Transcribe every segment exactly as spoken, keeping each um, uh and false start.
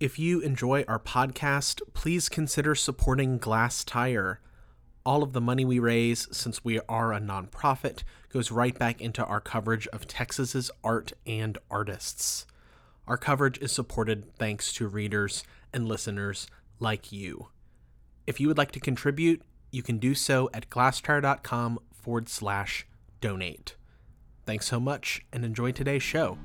If you enjoy our podcast, please consider supporting Glass Tire. All of the money we raise, since we are a nonprofit, goes right back into our coverage of Texas's art and artists. Our coverage is supported thanks to readers and listeners like you. If you would like to contribute, you can do so at glasstire.com forward slash donate. Thanks so much and enjoy today's show.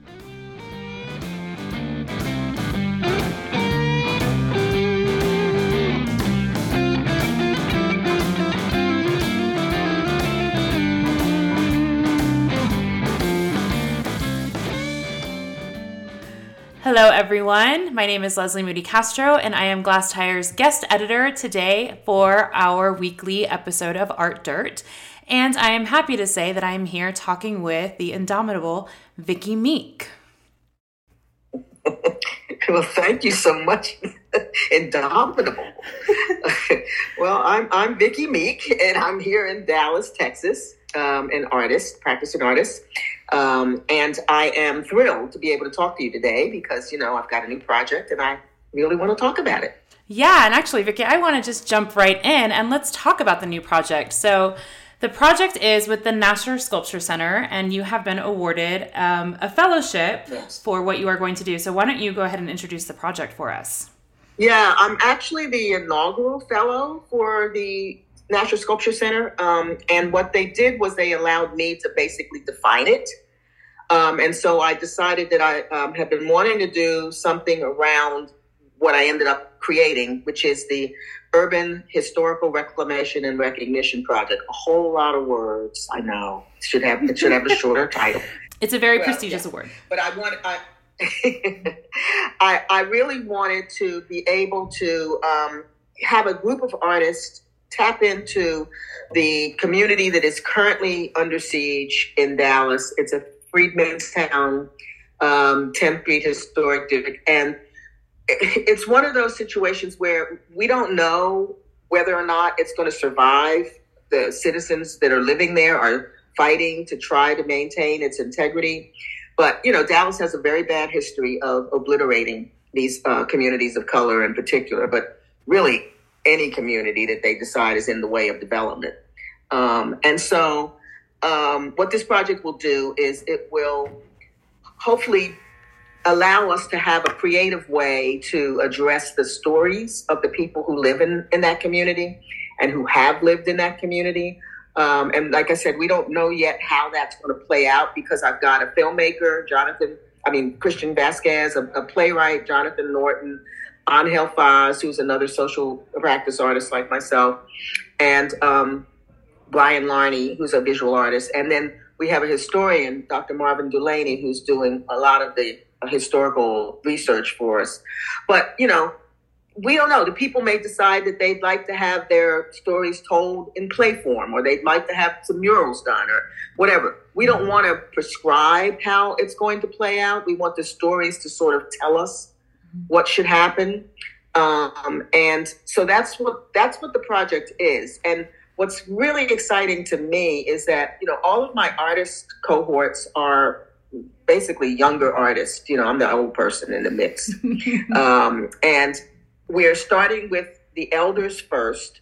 Hello everyone, my name is Leslie Moody Castro and I am Glass Tire's guest editor today for our weekly episode of Art Dirt. And I am happy to say that I am here talking with the indomitable Vicki Meek. Well, thank you so much, indomitable. Well, I'm I'm Vicki Meek and I'm here in Dallas, Texas, um, an artist, practicing artist. Um, and I am thrilled to be able to talk to you today because, you know, I've got a new project and I really want to talk about it. Yeah, and actually, Vicki, I want to just jump right in and let's talk about the new project. So the project is with the National Sculpture Center, and you have been awarded um, a fellowship yes. for what you are going to do. So why don't you go ahead and introduce the project for us? Yeah, I'm actually the inaugural fellow for the National Sculpture Center, um, and what they did was they allowed me to basically define it. Um, and so I decided that I um, have been wanting to do something around what I ended up creating, which is the Urban Historical Reclamation and Recognition Project. A whole lot of words, I know. It should have, it should have a shorter title. It's a very well, prestigious yeah. award. But I want I, I I really wanted to be able to um, have a group of artists tap into the community that is currently under siege in Dallas. It's a Freedmen's Town, um, Tenth Street historic district. And it's one of those situations where we don't know whether or not it's going to survive. The citizens that are living there are fighting to try to maintain its integrity. But, you know, Dallas has a very bad history of obliterating these uh, communities of color in particular, but really any community that they decide is in the way of development. Um, and so um, what this project will do is it will hopefully allow us to have a creative way to address the stories of the people who live in, in that community and who have lived in that community. Um, and like I said, we don't know yet how that's going to play out because I've got a filmmaker, Jonathan, I mean, Christian Vasquez, a, a playwright, Jonathan Norton, Angel Faz, who's another social practice artist like myself, and um, Brian Larney, who's a visual artist. And then we have a historian, Doctor Marvin Dulaney, who's doing a lot of the historical research for us. But, you know, we don't know. The people may decide that they'd like to have their stories told in play form, or they'd like to have some murals done or whatever. We don't want to prescribe how it's going to play out. We want the stories to sort of tell us what should happen. Um, and so that's what that's what the project is. And what's really exciting to me is that, you know, all of my artist cohorts are basically younger artists. You know, I'm the old person in the mix. um, and we're starting with the elders first,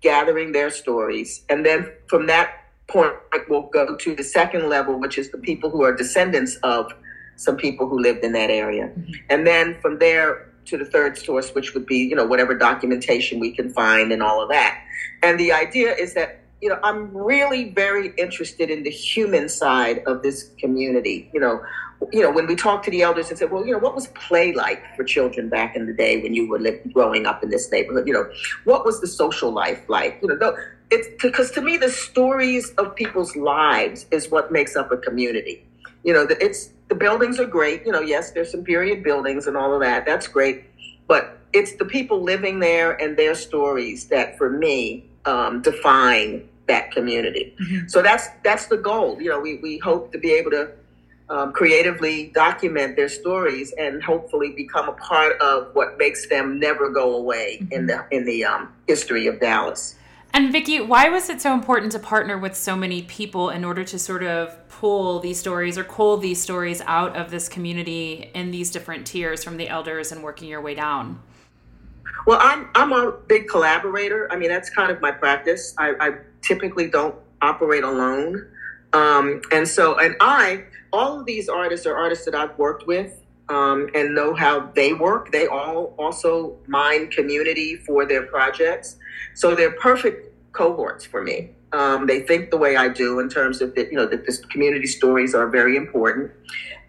gathering their stories. And then from that point, we'll go to the second level, which is the people who are descendants of some people who lived in that area. Mm-hmm. And then from there to the third source, which would be, you know, whatever documentation we can find and all of that. And the idea is that, you know, I'm really very interested in the human side of this community. You know, you know, when we talk to the elders and say, well, you know, what was play like for children back in the day when you were living, growing up in this neighborhood? You know, what was the social life like? You know, it's because to me, the stories of people's lives is what makes up a community. You know, it's the buildings are great. You know, yes, there's some period buildings and all of that. That's great. But it's the people living there and their stories that, for me, um, define that community. Mm-hmm. So that's that's the goal. You know, we, we hope to be able to um, creatively document their stories and hopefully become a part of what makes them never go away mm-hmm. in the in the um, history of Dallas. And Vicki, why was it so important to partner with so many people in order to sort of pull these stories or cull these stories out of this community in these different tiers from the elders and working your way down? Well, I'm I'm a big collaborator. I mean, that's kind of my practice. I, I typically don't operate alone. Um, and so, and I, all of these artists are artists that I've worked with um, and know how they work. They all also mine community for their projects. So they're perfect cohorts for me. Um, they think the way I do in terms of that, you know, that this community stories are very important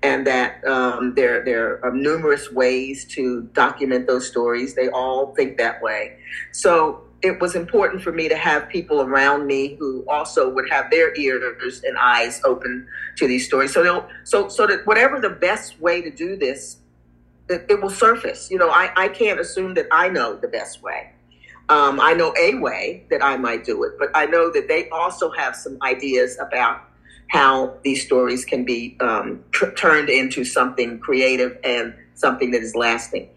and that um, there, there are numerous ways to document those stories. They all think that way. So it was important for me to have people around me who also would have their ears and eyes open to these stories. So they'll, so, so that whatever the best way to do this, it, it will surface. You know, I, I can't assume that I know the best way. Um, I know a way that I might do it, but I know that they also have some ideas about how these stories can be um, tr- turned into something creative and something that is lasting.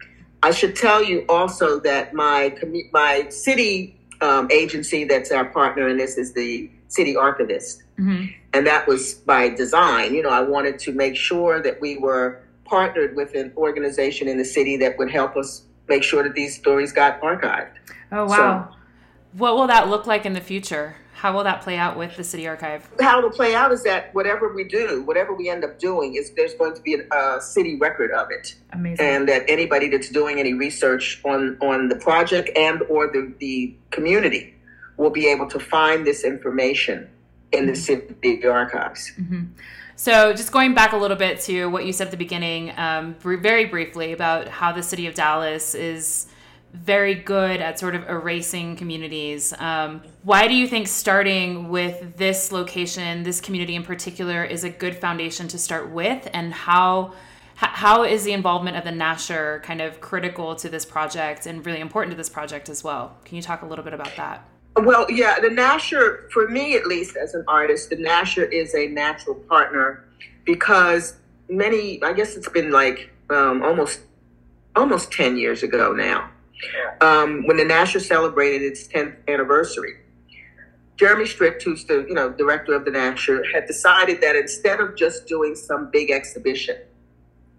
I should tell you also that my commu- my city um, agency that's our partner in this is the City Archivist. Mm-hmm. And that was by design. You know, I wanted to make sure that we were partnered with an organization in the city that would help us make sure that these stories got archived. Oh, wow. So, what will that look like in the future? How will that play out with the City Archive? How it will play out is that whatever we do, whatever we end up doing, is there's going to be a uh, city record of it. Amazing. And that anybody that's doing any research on, on the project and or the, the community will be able to find this information in mm-hmm. the city archives. Mm-hmm. So just going back a little bit to what you said at the beginning, um, very briefly about how the city of Dallas is very good at sort of erasing communities. Um, why do you think starting with this location, this community in particular, is a good foundation to start with? And how how is the involvement of the Nasher kind of critical to this project and really important to this project as well? Can you talk a little bit about that? Well, yeah, the Nasher, for me at least as an artist, the Nasher is a natural partner because many, I guess it's been like um, almost almost ten years ago now. Um, when the Nasher celebrated its tenth anniversary, Jeremy Strick, who's the you know director of the Nasher, had decided that instead of just doing some big exhibition,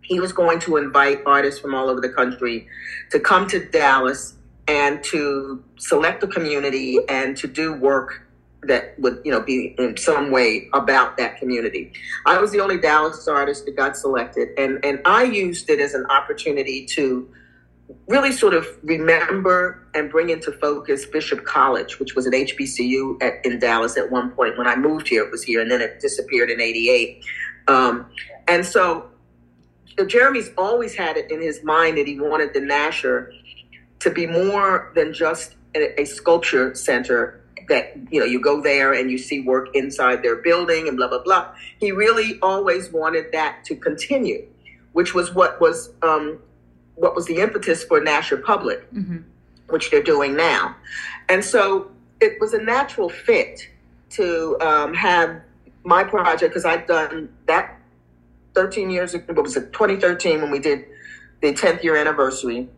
he was going to invite artists from all over the country to come to Dallas and to select a community and to do work that would you know be in some way about that community. I was the only Dallas artist that got selected, and and I used it as an opportunity to really sort of remember and bring into focus Bishop College, which was an H B C U at, in Dallas at one point. When I moved here, it was here, and then it disappeared in eighty-eight. Um, and so, so Jeremy's always had it in his mind that he wanted the Nasher to be more than just a, a sculpture center that, you know, you go there and you see work inside their building and blah, blah, blah. He really always wanted that to continue, which was what was... Um, what was the impetus for Nash Republic, mm-hmm. which they're doing now. And so it was a natural fit to um, have my project, because I've done that thirteen years ago, what was it, twenty thirteen, when we did the tenth year anniversary.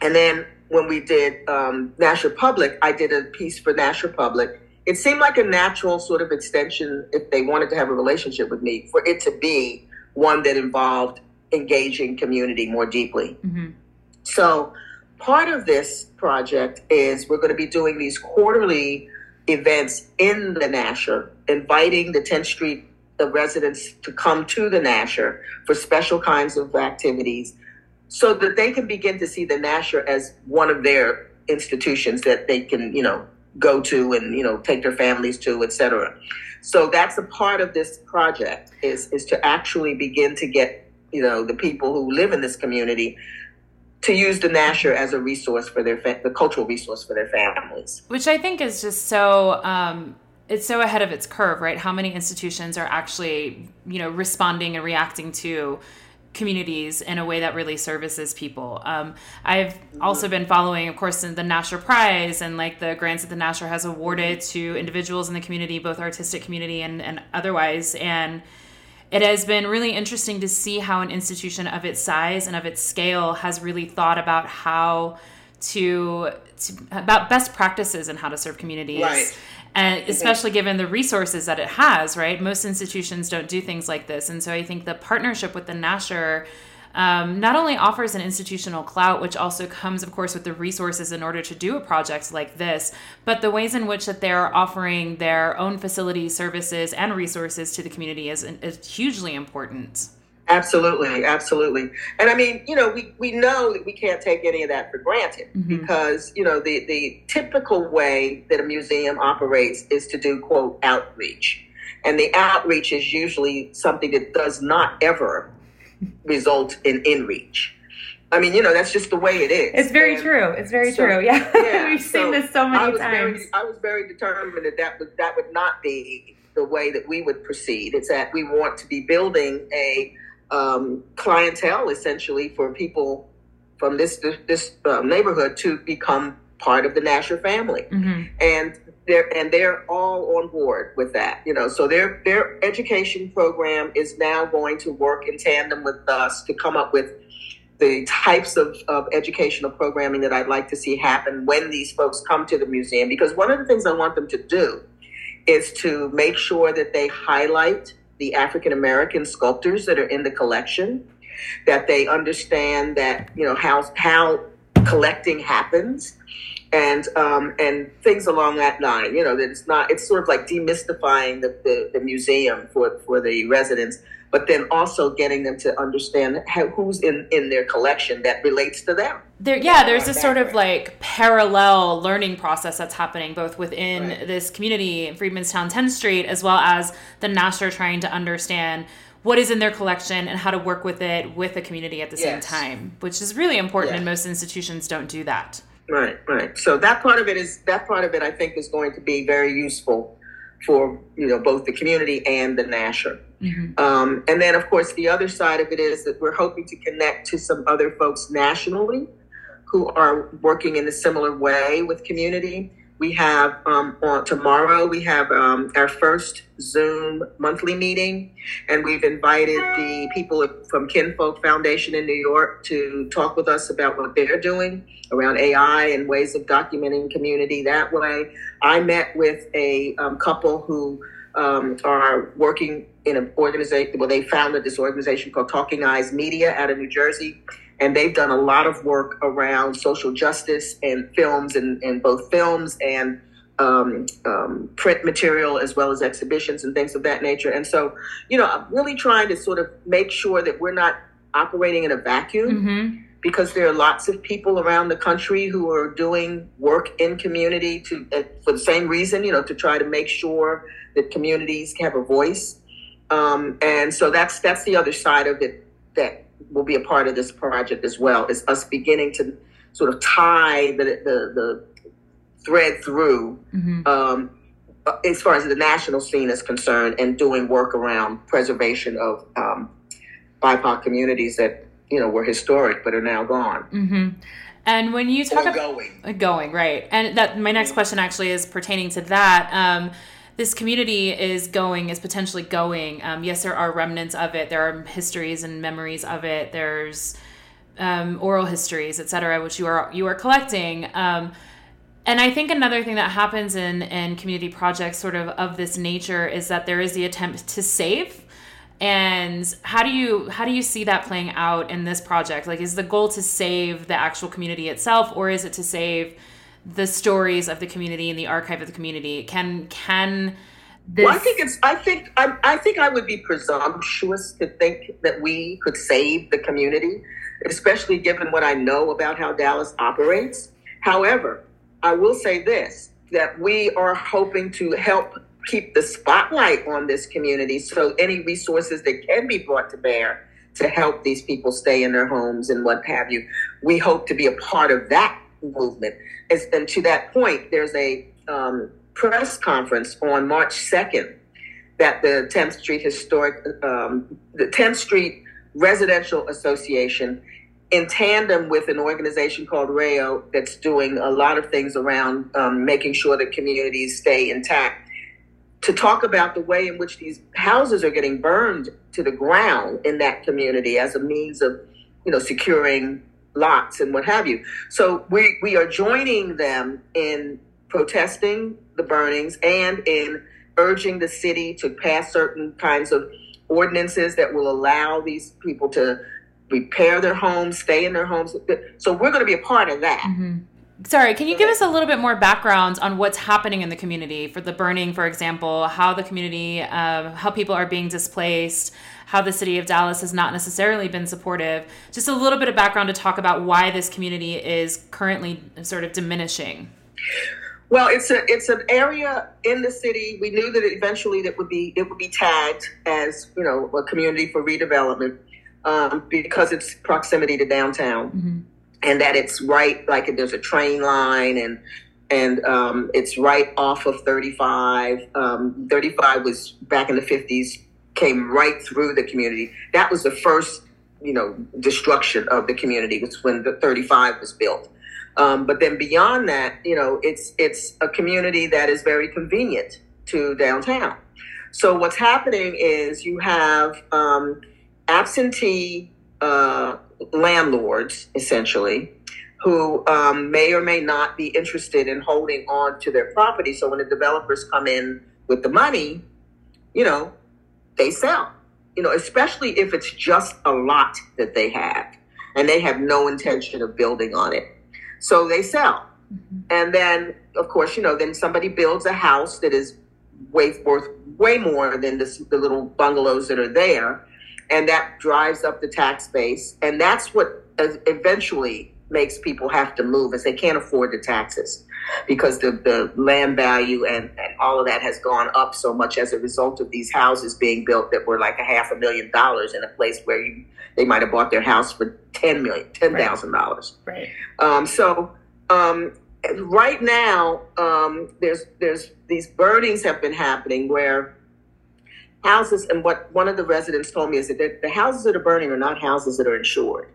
And then when we did um, Nash Republic, I did a piece for Nash Republic. It seemed like a natural sort of extension, if they wanted to have a relationship with me, for it to be one that involved engaging community more deeply. Mm-hmm. So part of this project is we're going to be doing these quarterly events in the Nasher, inviting the tenth Street the residents to come to the Nasher for special kinds of activities so that they can begin to see the Nasher as one of their institutions that they can, you know, go to and, you know, take their families to, et cetera. So that's a part of this project is, is to actually begin to get you know, the people who live in this community to use the Nasher as a resource for their, fa- the cultural resource for their families. Which I think is just so, um, it's so ahead of its curve, right? How many institutions are actually, you know, responding and reacting to communities in a way that really services people. Um, I've mm-hmm. also been following, of course, the Nasher Prize and like the grants that the Nasher has awarded to individuals in the community, both artistic community and, and otherwise. And it has been really interesting to see how an institution of its size and of its scale has really thought about how to, to about best practices and how to serve communities. Right. And especially mm-hmm. given the resources that it has, right? Most institutions don't do things like this. And so I think the partnership with the Nasher um, not only offers an institutional clout, which also comes, of course, with the resources in order to do a project like this, but the ways in which that they're offering their own facilities, services, and resources to the community is, is hugely important. Absolutely, absolutely. And I mean, you know, we, we know that we can't take any of that for granted mm-hmm. because, you know, the, the typical way that a museum operates is to do, quote, outreach. And the outreach is usually something that does not ever result in inreach. I mean, you know, that's just the way it is. It's very and true. It's very so, true. Yeah. yeah We've so seen this so many I was times. Very, I was very determined that that would, that would not be the way that we would proceed. It's that we want to be building a Um, clientele, essentially, for people from this this, this uh, neighborhood to become part of the Nasher family, mm-hmm. and they're and they're all on board with that. You know, so their their education program is now going to work in tandem with us to come up with the types of, of educational programming that I'd like to see happen when these folks come to the museum. Because one of the things I want them to do is to make sure that they highlight the African-American sculptors that are in the collection, that they understand that, you know, how how collecting happens and um, and things along that line, you know, that it's not, it's sort of like demystifying the, the, the museum for, for the residents, but then also getting them to understand how, who's in, in their collection that relates to them. There, yeah, there's this sort of like parallel learning process that's happening both within right. this community in Freedmen's Town, tenth Street, as well as the Nasher trying to understand what is in their collection and how to work with it with the community at the yes. same time, which is really important yes. and most institutions don't do that. Right, right. So that part of it is, that part of it I think is going to be very useful for, you know, both the community and the Nasher. Mm-hmm. Um, and then, of course, the other side of it is that we're hoping to connect to some other folks nationally who are working in a similar way with community. We have um, on tomorrow, we have um, our first Zoom monthly meeting, and we've invited the people from Kinfolk Foundation in New York to talk with us about what they're doing around A I and ways of documenting community that way. I met with a um, couple who um, are working in an organization, well, they founded this organization called Talking Eyes Media out of New Jersey. And they've done a lot of work around social justice and films and, and both films and um, um, print material as well as exhibitions and things of that nature. And so, you know, I'm really trying to sort of make sure that we're not operating in a vacuum mm-hmm. because there are lots of people around the country who are doing work in community to uh, for the same reason, you know, to try to make sure that communities have a voice. Um, and so that's that's the other side of it that will be a part of this project as well, is us beginning to sort of tie the the, the thread through mm-hmm. um, as far as the national scene is concerned and doing work around preservation of um, B I P O C communities that, you know, were historic but are now gone. Mm-hmm. And when you talk or about... going. Going, right. And that my next question actually is pertaining to that. Um, This community is going, is potentially going. Um, yes, there are remnants of it. There are histories and memories of it. There's um, oral histories, et cetera, which you are you are collecting. Um, and I think another thing that happens in, in community projects sort of of this nature is that there is the attempt to save. And how do you how do you see that playing out in this project? Like, is the goal to save the actual community itself, or is it to save the stories of the community and the archive of the community? Can can this? Well, I think it's. I think I, I think I would be presumptuous to think that we could save the community, especially given what I know about how Dallas operates. However, I will say this: that we are hoping to help keep the spotlight on this community, so any resources that can be brought to bear to help these people stay in their homes and what have you, we hope to be a part of that movement. And to that point, there's a um, press conference on March second that the tenth Street Historic, um, the tenth Street Residential Association, in tandem with an organization called R A O that's doing a lot of things around um, making sure that communities stay intact, to talk about the way in which these houses are getting burned to the ground in that community as a means of, you know, securing lots and what have you. So we, we are joining them in protesting the burnings and in urging the city to pass certain kinds of ordinances that will allow these people to repair their homes, stay in their homes. So we're going to be a part of that. Mm-hmm. Sorry, can you give us a little bit more background on what's happening in the community for the burning, for example, how the community, uh, how people are being displaced, how the city of Dallas has not necessarily been supportive? Just a little bit of background to talk about why this community is currently sort of diminishing. Well, it's a it's an area in the city. We knew that eventually that would be it would be tagged as, you know, a community for redevelopment um, because its proximity to downtown. Mm-hmm. And that it's right, like there's a train line, and and um, it's right off of thirty-five. Um, thirty-five was back in the fifties, came right through the community. That was the first, you know, destruction of the community, was when the thirty-five was built. Um, but then beyond that, you know, it's it's a community that is very convenient to downtown. So what's happening is you have um, absentee Uh, landlords, essentially, who um, may or may not be interested in holding on to their property. So when the developers come in with the money, you know, they sell, you know, especially if it's just a lot that they have and they have no intention of building on it. So they sell. Mm-hmm. And then, of course, you know, then somebody builds a house that is way, worth way more than this, the little bungalows that are there. And that drives up the tax base. And that's what eventually makes people have to move, is they can't afford the taxes because the, the land value and, and all of that has gone up so much as a result of these houses being built that were like a half a million dollars in a place where you, they might have bought their house for ten million dollars, ten thousand dollars. Right. Um, so um, right now, um, there's there's these burnings have been happening where houses, and what one of the residents told me is that the houses that are burning are not houses that are insured.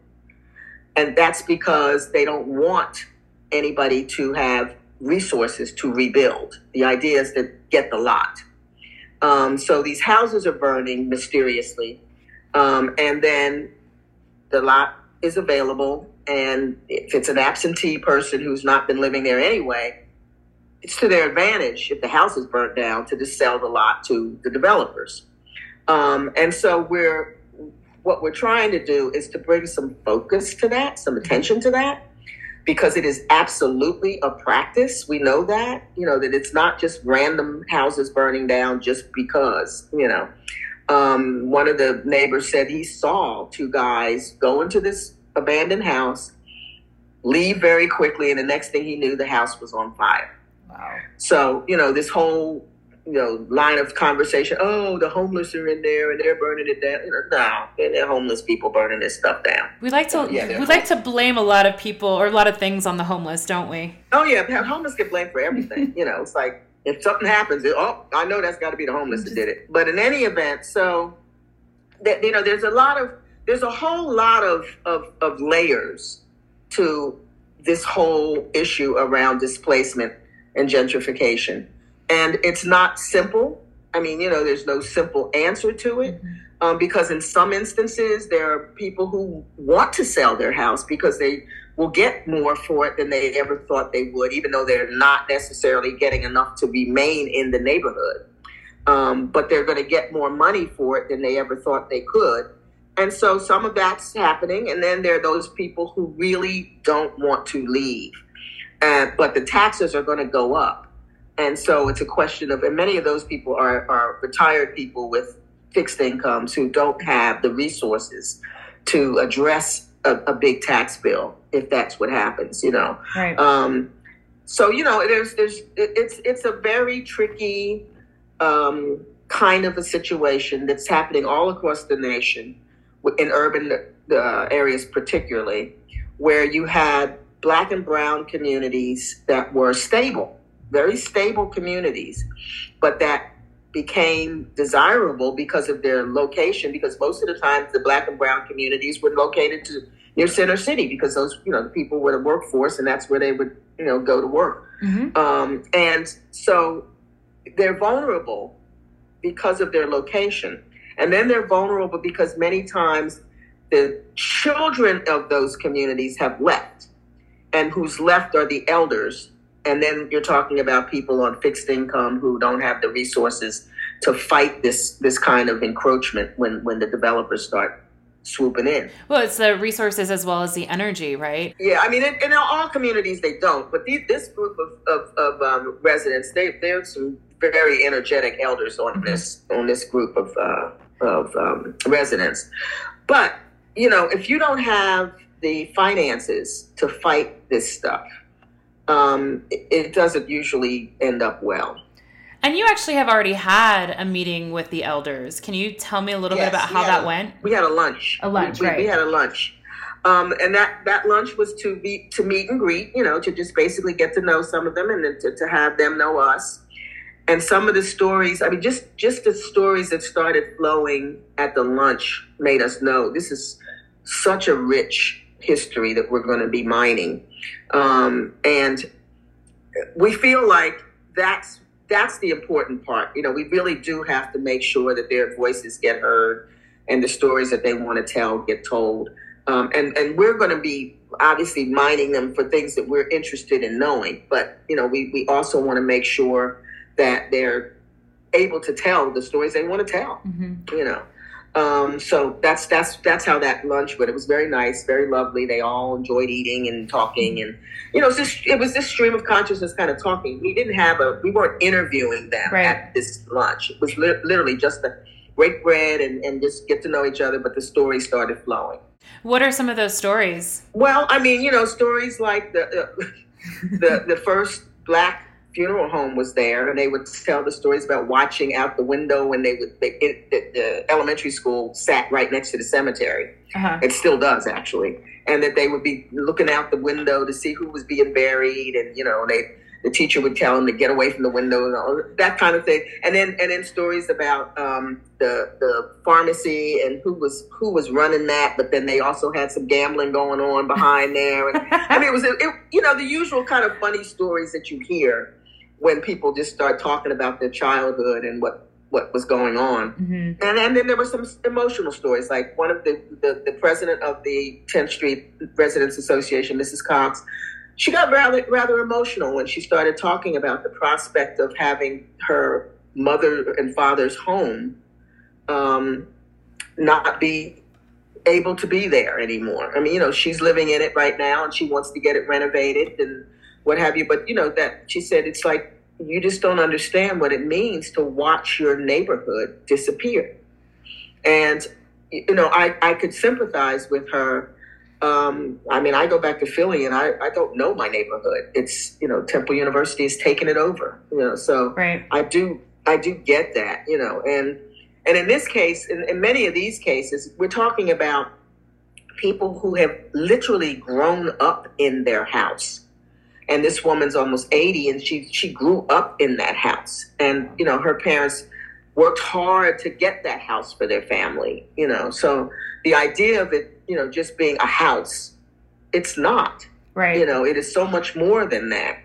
And that's because they don't want anybody to have resources to rebuild. The idea is to get the lot. Um, so these houses are burning mysteriously. Um, and then the lot is available. And if it's an absentee person who's not been living there anyway, it's to their advantage, if the house is burnt down, to just sell the lot to the developers. Um, and so we're, what we're trying to do is to bring some focus to that, some attention to that, because it is absolutely a practice. We know that, you know, that it's not just random houses burning down just because, you know. Um, one of the neighbors said he saw two guys go into this abandoned house, leave very quickly, and the next thing he knew, the house was on fire. Wow. So, you know, this whole, you know, line of conversation, oh, the homeless are in there and they're burning it down. You know, no, they're, they're homeless people burning this stuff down. We like to yeah, we homeless. like to blame a lot of people or a lot of things on the homeless, don't we? Oh, yeah. Homeless get blamed for everything. You know, it's like if something happens, it, oh, I know that's got to be the homeless that did it. But in any event, so, that you know, there's a lot of there's a whole lot of, of, of layers to this whole issue around displacement and gentrification. And it's not simple. I mean, you know, there's no simple answer to it um, because in some instances, there are people who want to sell their house because they will get more for it than they ever thought they would, even though they're not necessarily getting enough to remain in the neighborhood. Um, but they're going to get more money for it than they ever thought they could. And so some of that's happening. And then there are those people who really don't want to leave. Uh, but the taxes are going to go up. And so it's a question of, and many of those people are, are retired people with fixed incomes who don't have the resources to address a, a big tax bill, if that's what happens, you know. Right. Um, so, you know, there's, there's, it's, it's a very tricky um, kind of a situation that's happening all across the nation, in urban uh, areas particularly, where you had Black and brown communities that were stable, very stable communities, but that became desirable because of their location, because most of the times the Black and brown communities were located to near Center City because those, you know, the people were the workforce and that's where they would, you know, go to work. Mm-hmm. Um, and so they're vulnerable because of their location. And then they're vulnerable because many times the children of those communities have left, and who's left are the elders. And then you're talking about people on fixed income who don't have the resources to fight this this kind of encroachment when, when the developers start swooping in. Well, it's the resources as well as the energy, right? Yeah, I mean, in, in all communities they don't, but these, this group of, of, of um, residents, they, they're some very energetic elders on mm-hmm. this on this group of, uh, of um, residents. But, you know, if you don't have the finances to fight this stuff, um, it, it doesn't usually end up well. And you actually have already had a meeting with the elders. Can you tell me a little yes, bit about how that a, went? We had a lunch. A lunch, we, right. We, we had a lunch. Um, and that, that lunch was to be, to meet and greet, you know, to just basically get to know some of them and then to, to have them know us. And some of the stories, I mean, just, just the stories that started flowing at the lunch made us know this is such a rich history that we're going to be mining. Um, and we feel like that's That's the important part. You know, we really do have to make sure that their voices get heard and the stories that they want to tell get told. Um, and, and we're going to be obviously mining them for things that we're interested in knowing. But, you know, we, we also want to make sure that they're able to tell the stories they want to tell, mm-hmm. you know. Um, so that's that's that's how that lunch went. It was very nice, very lovely. They all enjoyed eating and talking, and you know, it was this, it was this stream of consciousness kind of talking. We didn't have a, we weren't interviewing them right. at this lunch. It was li- literally just to break bread and, and just get to know each other. But the stories started flowing. What are some of those stories? Well, I mean, you know, stories like the uh, the the first black funeral home was there, and they would tell the stories about watching out the window when they would they, it, the, the elementary school sat right next to the cemetery. Uh-huh. It still does, actually. And that they would be looking out the window to see who was being buried, and you know, they the teacher would tell them to get away from the window and all that kind of thing. And then and then stories about um, the the pharmacy and who was who was running that, but then they also had some gambling going on behind there. And I mean, it was it, you know, the usual kind of funny stories that you hear when people just start talking about their childhood and what, what was going on. Mm-hmm. And, and then there were some emotional stories, like one of the, the, the president of the tenth Street Residents Association, Missus Cox, she got rather, rather emotional when she started talking about the prospect of having her mother and father's home um, not be able to be there anymore. I mean, you know, she's living in it right now and she wants to get it renovated and what have you, but you know, that she said, it's like, you just don't understand what it means to watch your neighborhood disappear. And, you know, I, I could sympathize with her. Um, I mean, I go back to Philly and I, I don't know my neighborhood. It's, you know, Temple University is taking it over, you know, so right. I do, I do get that, you know, and, and in this case, in, in many of these cases, we're talking about people who have literally grown up in their house. And this woman's almost eighty, and she she grew up in that house. And, you know, her parents worked hard to get that house for their family, you know. So the idea of it, you know, just being a house, it's not. Right. You know, it is so much more than that.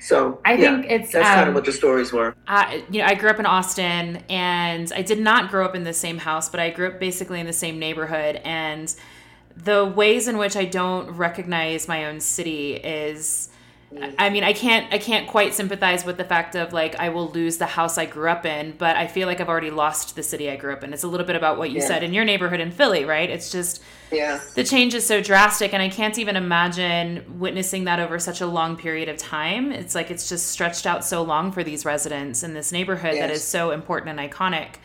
So I yeah, think it's that's um, kind of what the stories were. I, you know, I grew up in Austin, and I did not grow up in the same house, but I grew up basically in the same neighborhood. And the ways in which I don't recognize my own city is, I mean, I can't, I can't quite sympathize with the fact of like, I will lose the house I grew up in, but I feel like I've already lost the city I grew up in. It's a little bit about what you yeah. said in your neighborhood in Philly, right? It's just, yeah. the change is so drastic, and I can't even imagine witnessing that over such a long period of time. It's like, it's just stretched out so long for these residents in this neighborhood yes. that is so important and iconic.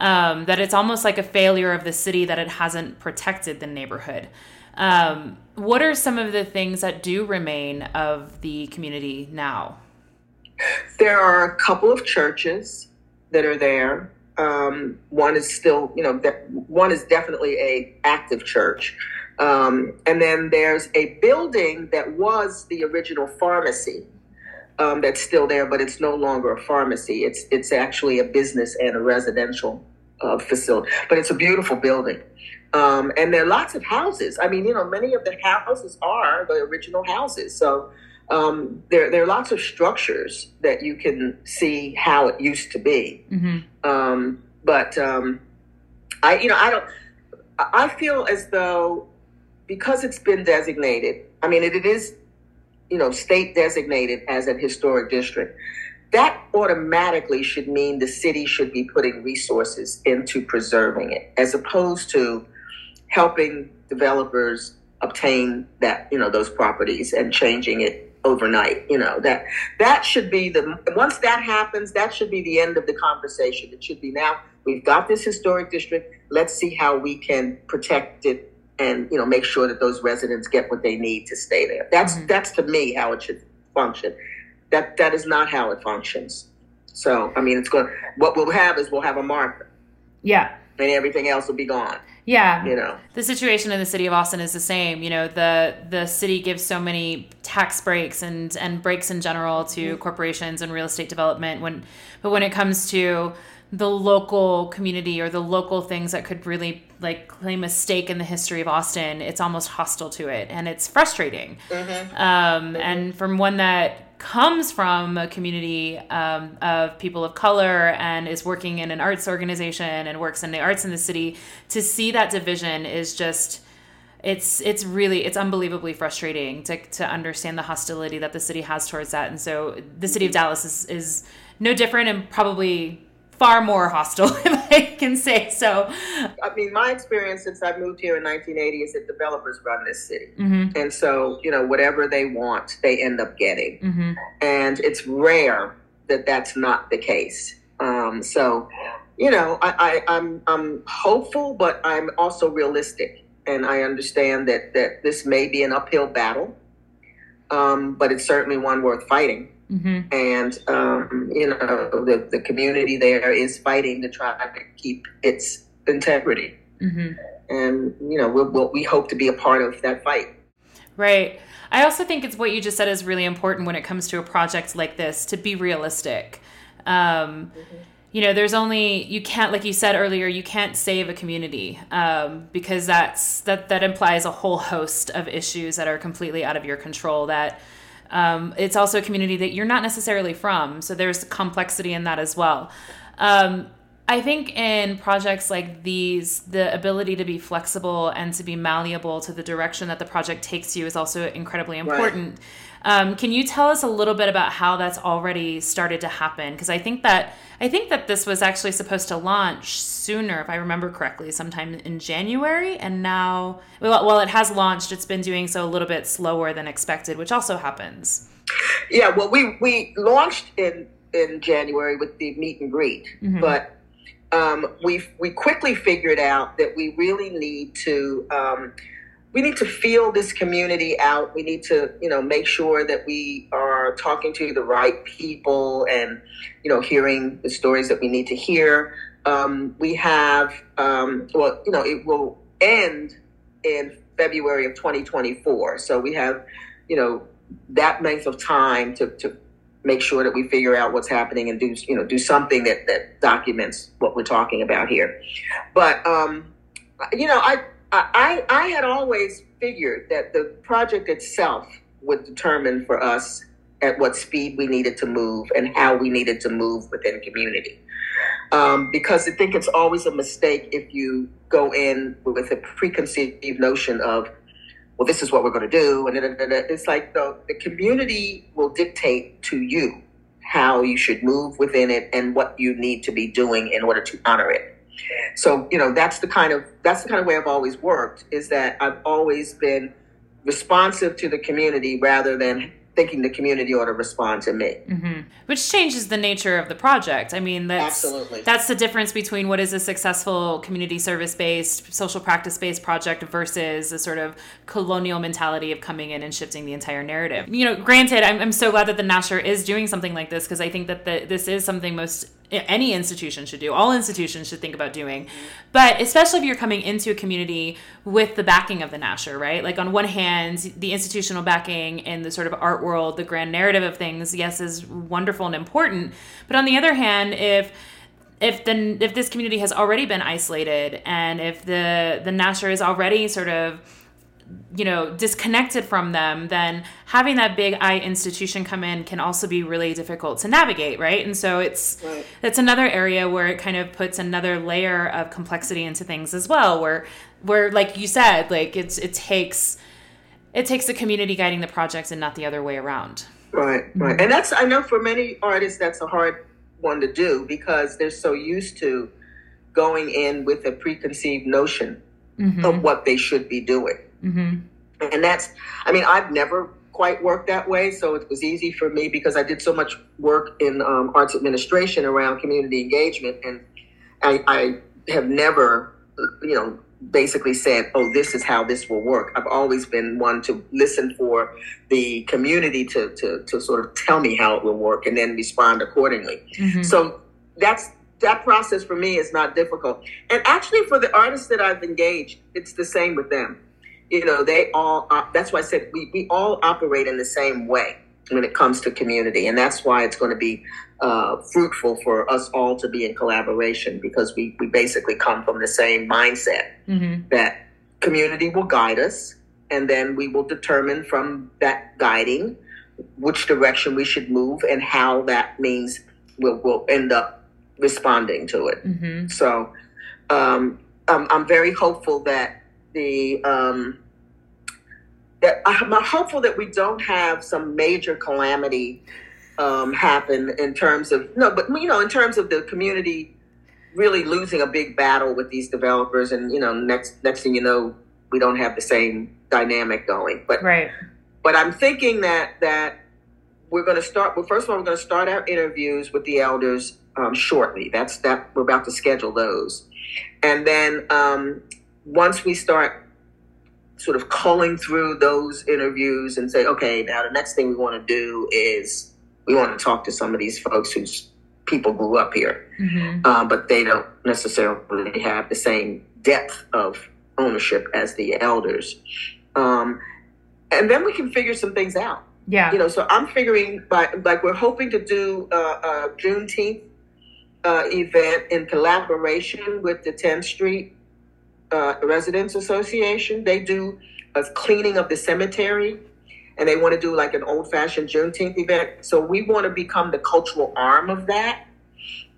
Um, that it's almost like a failure of the city that it hasn't protected the neighborhood. Um, what are some of the things that do remain of the community now? There are a couple of churches that are there. Um, one is still, you know, de- one is definitely a active church. Um, and then there's a building that was the original pharmacy. Um, that's still there, but it's no longer a pharmacy. It's it's actually a business and a residential uh, facility. But it's a beautiful building. Um, and there are lots of houses. I mean, you know, many of the houses are the original houses. So um, there, there are lots of structures that you can see how it used to be. Mm-hmm. Um, but um, I, you know, I don't, I feel as though, because it's been designated, I mean, it, it is, you know, state designated as an historic district, that automatically should mean the city should be putting resources into preserving it, as opposed to helping developers obtain that, you know, those properties and changing it overnight. You know, that that should be the, once that happens, that should be the end of the conversation. It should be, now we've got this historic district, let's see how we can protect it and, you know, make sure that those residents get what they need to stay there. That's mm-hmm. that's to me how it should function. That that is not how it functions. So, I mean, it's going, what we'll have is we'll have a marker. Yeah. And everything else will be gone. Yeah. You know, the situation in the city of Austin is the same. You know, the the city gives so many tax breaks and, and breaks in general to mm-hmm. corporations and real estate development. When, but when it comes to the local community or the local things that could really like claim a stake in the history of Austin, it's almost hostile to it. And it's frustrating. Mm-hmm. Um, mm-hmm. And from one that comes from a community um, of people of color and is working in an arts organization and works in the arts in the city, to see that division is just, it's, it's really, it's unbelievably frustrating to, to understand the hostility that the city has towards that. And so the city of Dallas is, is no different, and probably far more hostile, if I can say so. I mean, my experience since I moved here in nineteen eighty is that developers run this city. Mm-hmm. And so, you know, whatever they want, they end up getting. Mm-hmm. And it's rare that that's not the case. Um, so, you know, I, I, I'm I'm hopeful, but I'm also realistic. And I understand that, that this may be an uphill battle, um, but it's certainly one worth fighting. Mm-hmm. And, um, you know, the, the community there is fighting to try to keep its integrity. Mm-hmm. And, you know, we'll, we'll, we hope to be a part of that fight. Right. I also think it's what you just said is really important when it comes to a project like this, to be realistic. Um, mm-hmm. You know, there's only, you can't, like you said earlier, you can't save a community, um, because that's, that, that implies a whole host of issues that are completely out of your control, that, Um, it's also a community that you're not necessarily from. So there's complexity in that as well. Um, I think in projects like these, the ability to be flexible and to be malleable to the direction that the project takes you is also incredibly important. Right. Um, can you tell us a little bit about how that's already started to happen? Because I think that I think that this was actually supposed to launch sooner, if I remember correctly, sometime in January. And now, well, well, it has launched. It's been doing so a little bit slower than expected, which also happens. Yeah, well, we, we launched in, in January with the meet and greet, mm-hmm. but Um, we we quickly figured out that we really need to um, we need to feel this community out. We need to, you know, make sure that we are talking to the right people and, you know, hearing the stories that we need to hear. Um, we have um, well, you know, it will end in February of twenty twenty-four. So we have, you know, that length of time to to. make sure that we figure out what's happening and do, you know, do something that, that documents what we're talking about here. But, um, you know, I, I, I had always figured that the project itself would determine for us at what speed we needed to move and how we needed to move within community. Um, because I think it's always a mistake if you go in with a preconceived notion of, well, this is what we're going to do. And it's like the, the community will dictate to you how you should move within it and what you need to be doing in order to honor it. So, you know, that's the kind of that's the kind of way I've always worked, is that I've always been responsive to the community rather than thinking the community ought to respond to me. Mm-hmm. Which changes the nature of the project. I mean, that's, Absolutely. that's the difference between what is a successful community service-based, social practice-based project versus a sort of colonial mentality of coming in and shifting the entire narrative. You know, granted, I'm, I'm so glad that the Nasher is doing something like this, because I think that the, this is something most any institution should do, all institutions should think about doing. But especially if you're coming into a community with the backing of the Nasher, right? Like on one hand, the institutional backing and the sort of art world, the grand narrative of things, yes, is wonderful and important. But on the other hand, if if the if this community has already been isolated, and if the the Nasher is already sort of, you know, disconnected from them, then having that big I institution come in can also be really difficult to navigate, right? And so it's right. That's another area where it kind of puts another layer of complexity into things as well, where where, like you said, like it's it takes it takes the community guiding the projects and not the other way around. Right, right. And that's, I know for many artists, that's a hard one to do because they're so used to going in with a preconceived notion mm-hmm. of what they should be doing. Mm-hmm. And that's, I mean, I've never quite worked that way. So it was easy for me because I did so much work in um, arts administration around community engagement. And I, I have never, you know, basically said, oh, this is how this will work. I've always been one to listen for the community to to, to sort of tell me how it will work and then respond accordingly. Mm-hmm. So that's that process for me is not difficult. And actually for the artists that I've engaged, it's the same with them. You know, they all, op- that's why I said we, we all operate in the same way when it comes to community. And that's why it's going to be uh, fruitful for us all to be in collaboration because we, we basically come from the same mindset mm-hmm. that community will guide us. And then we will determine from that guiding which direction we should move and how that means we'll, we'll end up responding to it. Mm-hmm. So um, I'm, I'm very hopeful that the, um, that I'm hopeful that we don't have some major calamity um, happen in terms of, no, but, you know, in terms of the community really losing a big battle with these developers and, you know, next next thing you know, we don't have the same dynamic going. But right. But I'm thinking that that we're going to start, well, first of all, we're going to start our interviews with the elders um, shortly. That's that, we're about to schedule those. And then um, once we start sort of culling through those interviews and say, okay, now the next thing we want to do is we want to talk to some of these folks whose people grew up here, mm-hmm. uh, but they don't necessarily have the same depth of ownership as the elders. Um, and then we can figure some things out. Yeah. You know, so I'm figuring, by, like we're hoping to do a, a Juneteenth uh, event in collaboration with the tenth Street Uh, Residents Association. They do a cleaning of the cemetery and they want to do like an old-fashioned Juneteenth event. So we want to become the cultural arm of that.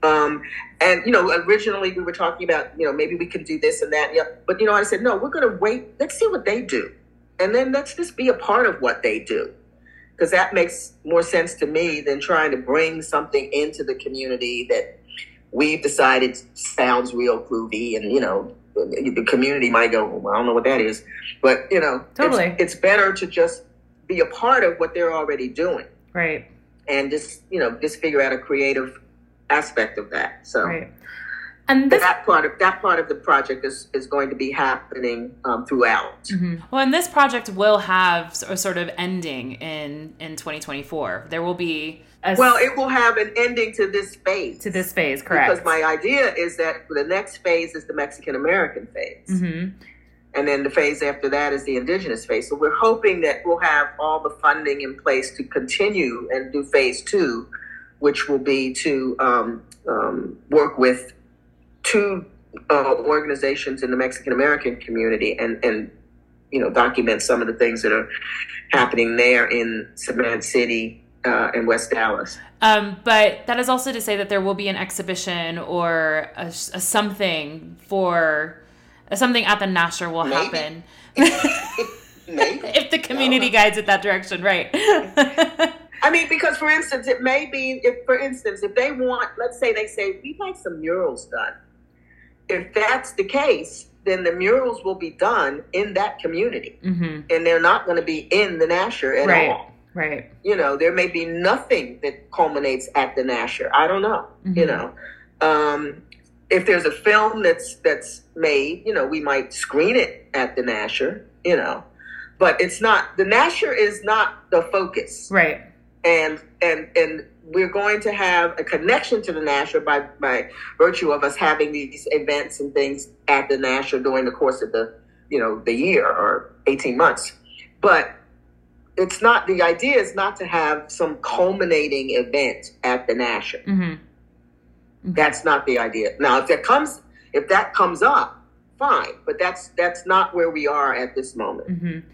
Um, and, you know, originally we were talking about, you know, maybe we can do this and that. Yeah. But, you know, I said, no, we're going to wait. Let's see what they do. And then let's just be a part of what they do. Because that makes more sense to me than trying to bring something into the community that we've decided sounds real groovy and, you know, the community might go, well, I don't know what that is, but you know, totally. it's, it's better to just be a part of what they're already doing. Right. And just, you know, just figure out a creative aspect of that. So right. and this, that part of that part of the project is, is going to be happening um, throughout. Mm-hmm. Well, and this project will have a sort of ending in, in twenty twenty-four. There will be a... Well, it will have an ending to this phase. To this phase, correct. Because my idea is that the next phase is the Mexican-American phase. Mm-hmm. And then the phase after that is the indigenous phase. So we're hoping that we'll have all the funding in place to continue and do phase two, which will be to um, um, work with two uh, organizations in the Mexican-American community and, and, you know, document some of the things that are happening there in Cement City uh, and West Dallas. Um, but that is also to say that there will be an exhibition or a, a something for a something at the Nasher will Maybe. happen. Maybe. If the community no. guides it that direction. Right. I mean, because, for instance, it may be, if for instance, if they want, let's say they say, we'd like some murals done. If that's the case, then the murals will be done in that community. Mm-hmm. And they're not going to be in the Nasher at right. all. Right. You know, there may be nothing that culminates at the Nasher. I don't know. Mm-hmm. You know, um, if there's a film that's that's made, you know, we might screen it at the Nasher, you know, but it's not, the Nasher is not the focus. Right. And, and, and, we're going to have a connection to the Nasher by, by virtue of us having these events and things at the Nasher during the course of the, you know, the year or eighteen months. But it's not, the idea is not to have some culminating event at the Nasher. Mm-hmm. Mm-hmm. That's not the idea. Now, if that comes, if that comes up, fine. But that's, that's not where we are at this moment. Mm-hmm.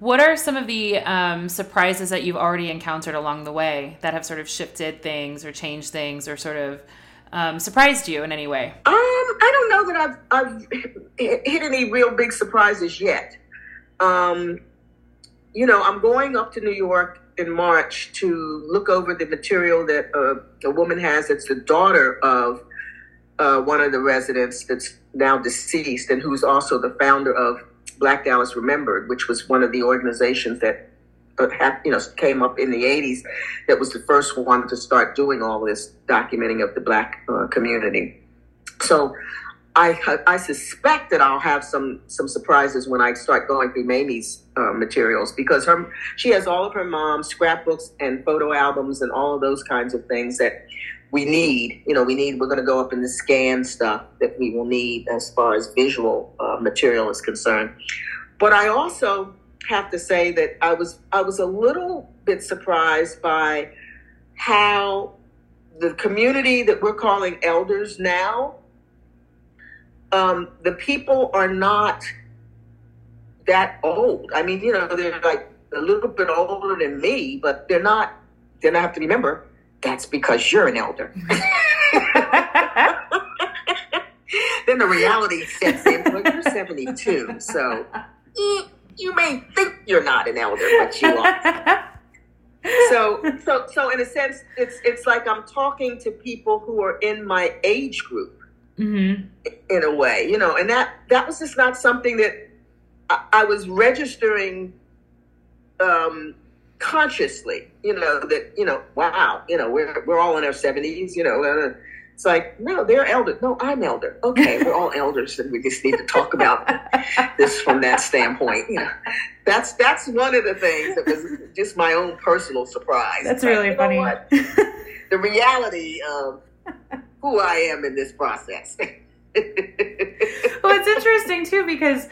What are some of the um, surprises that you've already encountered along the way that have sort of shifted things or changed things or sort of um, surprised you in any way? Um, I don't know that I've, I've hit any real big surprises yet. Um, you know, I'm going up to New York in March to look over the material that uh, a woman has that's the daughter of uh, one of the residents that's now deceased and who's also the founder of Black Dallas Remembered, which was one of the organizations that uh, had, you know, came up in the eighties that was the first one to start doing all this documenting of the Black uh, community. So I, I suspect that I'll have some, some surprises when I start going through Mamie's uh, materials, because her she has all of her mom's scrapbooks and photo albums and all of those kinds of things that we need. You know, we need. We're going to go up in the scan stuff that we will need as far as visual uh, material is concerned. But I also have to say that I was I was a little bit surprised by how the community that we're calling elders now. Um, the people are not that old. I mean, you know, they're like a little bit older than me, but they're not, then I have to remember, that's because you're an elder. Then the reality sets in, well, you're seventy-two, so you, you may think you're not an elder, but you are. So, so, so in a sense, it's, it's like I'm talking to people who are in my age group. Mm-hmm. In a way, you know, and that, that was just not something that I, I was registering um, consciously, you know, that, you know, wow, you know, we're we're all in our seventies, you know, uh, it's like, no, they're elder. No, I'm elder. Okay, we're all elders and we just need to talk about this from that standpoint. You know, that's, that's one of the things that was just my own personal surprise. That's really like, funny. You know what? The reality of who I am in this process. Well, it's interesting too, because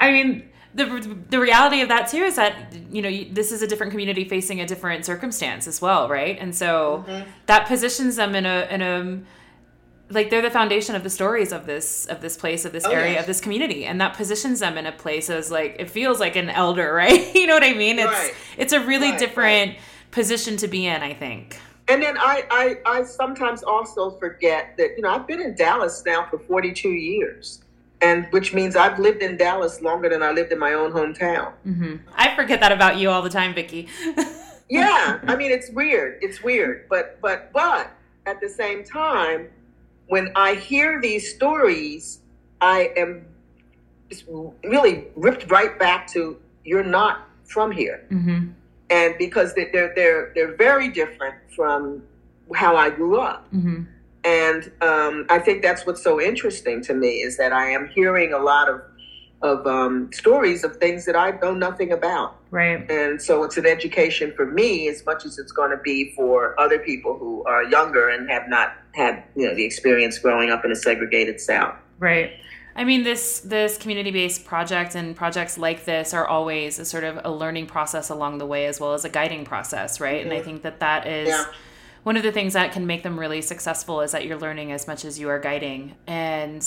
I mean, the the reality of that too is that, you know, you, this is a different community facing a different circumstance as well, right? And so mm-hmm. that positions them in a in a like they're the foundation of the stories of this of this place of this oh, area yes. of this community, and that positions them in a place as like it feels like an elder, right? You know what I mean? It's right. it's a really right, different right. position to be in, I think. And then I, I, I sometimes also forget that, you know, I've been in Dallas now for forty-two years, and which means I've lived in Dallas longer than I lived in my own hometown. Mm-hmm. I forget that about you all the time, Vicki. Yeah. I mean, it's weird. It's weird. But, but, but at the same time, when I hear these stories, I am really ripped right back to you're not from here. Mm-hmm. And because they're they're they're very different from how I grew up, mm-hmm. and um, I think that's what's so interesting to me is that I am hearing a lot of of um, stories of things that I know nothing about. Right. And so it's an education for me as much as it's going to be for other people who are younger and have not had, you know, the experience growing up in a segregated South. Right. I mean, this this community-based project and projects like this are always a sort of a learning process along the way as well as a guiding process, right? Mm-hmm. And I think that that is yeah. one of the things that can make them really successful is that you're learning as much as you are guiding. And,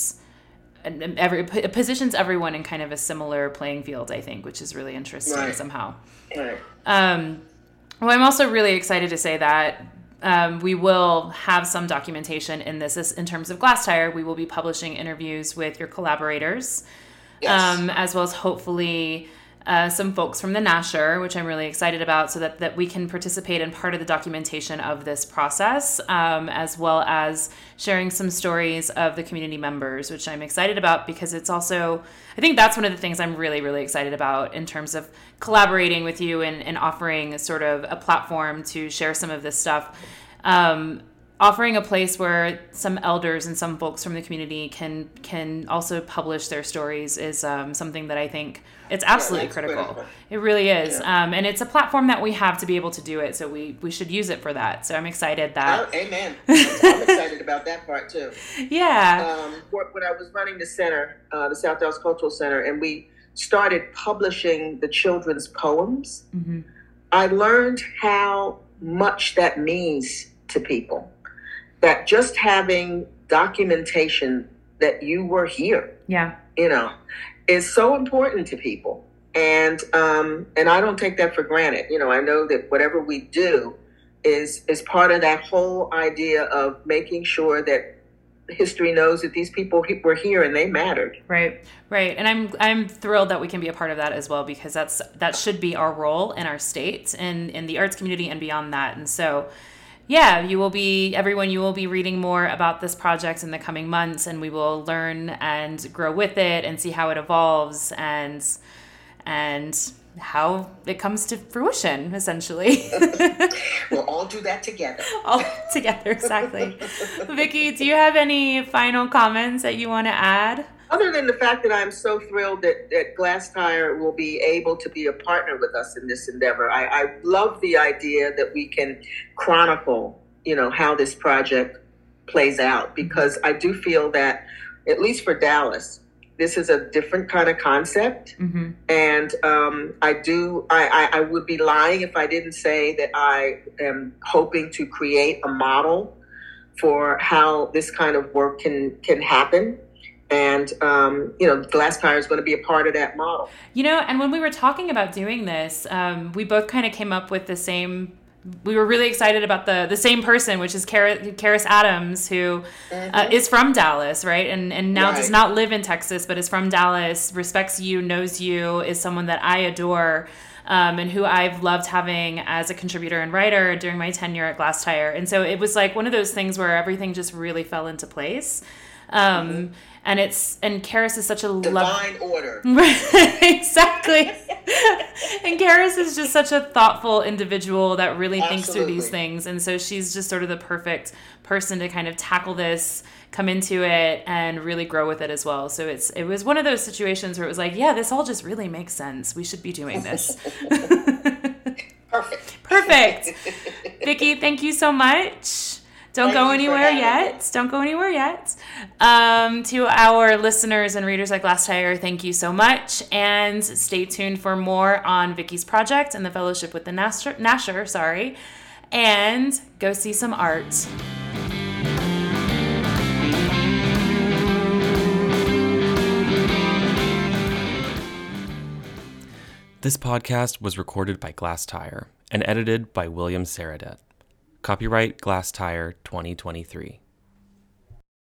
and every, it positions everyone in kind of a similar playing field, I think, which is really interesting right. somehow. Right. Um, well, I'm also really excited to say that Um, we will have some documentation in this. In terms of Glass Tire, we will be publishing interviews with your collaborators, yes. um, as well as hopefully uh, some folks from the Nasher, which I'm really excited about, so that, that we can participate in part of the documentation of this process, um, as well as sharing some stories of the community members, which I'm excited about because it's also, I think that's one of the things I'm really, really excited about in terms of collaborating with you and, and offering sort of a platform to share some of this stuff. Um, offering a place where some elders and some folks from the community can can also publish their stories is um, something that I think it's absolutely yeah, critical. critical. It really is. Yeah. Um, and it's a platform that we have to be able to do it. So we, we should use it for that. So I'm excited that. Oh, amen. I'm excited about that part too. Yeah. Um, when I was running the center, uh, the South Dallas Cultural Center, and we started publishing the children's poems, mm-hmm. I learned how much that means to people. That just having documentation that you were here, yeah, you know, is so important to people. And um, and I don't take that for granted. You know, I know that whatever we do is is part of that whole idea of making sure that history knows that these people were here and they mattered. Right, right. And I'm I'm thrilled that we can be a part of that as well, because that's that should be our role in our state and in the arts community and beyond that. And so, yeah, you will be, everyone, you will be reading more about this project in the coming months, and we will learn and grow with it and see how it evolves and and how it comes to fruition, essentially. We'll all do that together. All together, exactly. Vicki, do you have any final comments that you want to add? Other than the fact that I'm so thrilled that, that Glass Tire will be able to be a partner with us in this endeavor. I, I love the idea that we can chronicle, you know, how this project plays out, because I do feel that, at least for Dallas, this is a different kind of concept. Mm-hmm. And um, I do, I, I, I would be lying if I didn't say that I am hoping to create a model for how this kind of work can, can happen. And, um, you know, Glass Tire is going to be a part of that model. You know, and when we were talking about doing this, um, we both kind of came up with the same, we were really excited about the, the same person, which is Kara, Karis Adams, who mm-hmm. uh, is from Dallas, right? And and now right. does not live in Texas, but is from Dallas, respects you, knows you, is someone that I adore, um, and who I've loved having as a contributor and writer during my tenure at Glass Tire. And so it was like one of those things where everything just really fell into place. Um, mm-hmm. And it's, and Karis is such a lovely order. Exactly. And Karis is just such a thoughtful individual that really Absolutely. Thinks through these things. And so she's just sort of the perfect person to kind of tackle this, come into it, and really grow with it as well. So it's, it was one of those situations where it was like, yeah, this all just really makes sense. We should be doing this. Perfect. Perfect. Vicki, thank you so much. Don't go, Don't go anywhere yet. Don't go anywhere yet. To our listeners and readers at Glass Tire, thank you so much. And stay tuned for more on Vicki's project and the fellowship with the Nasher, Nasher sorry. And go see some art. This podcast was recorded by Glass Tire and edited by William Saradet. Copyright Glass Tire twenty twenty-three.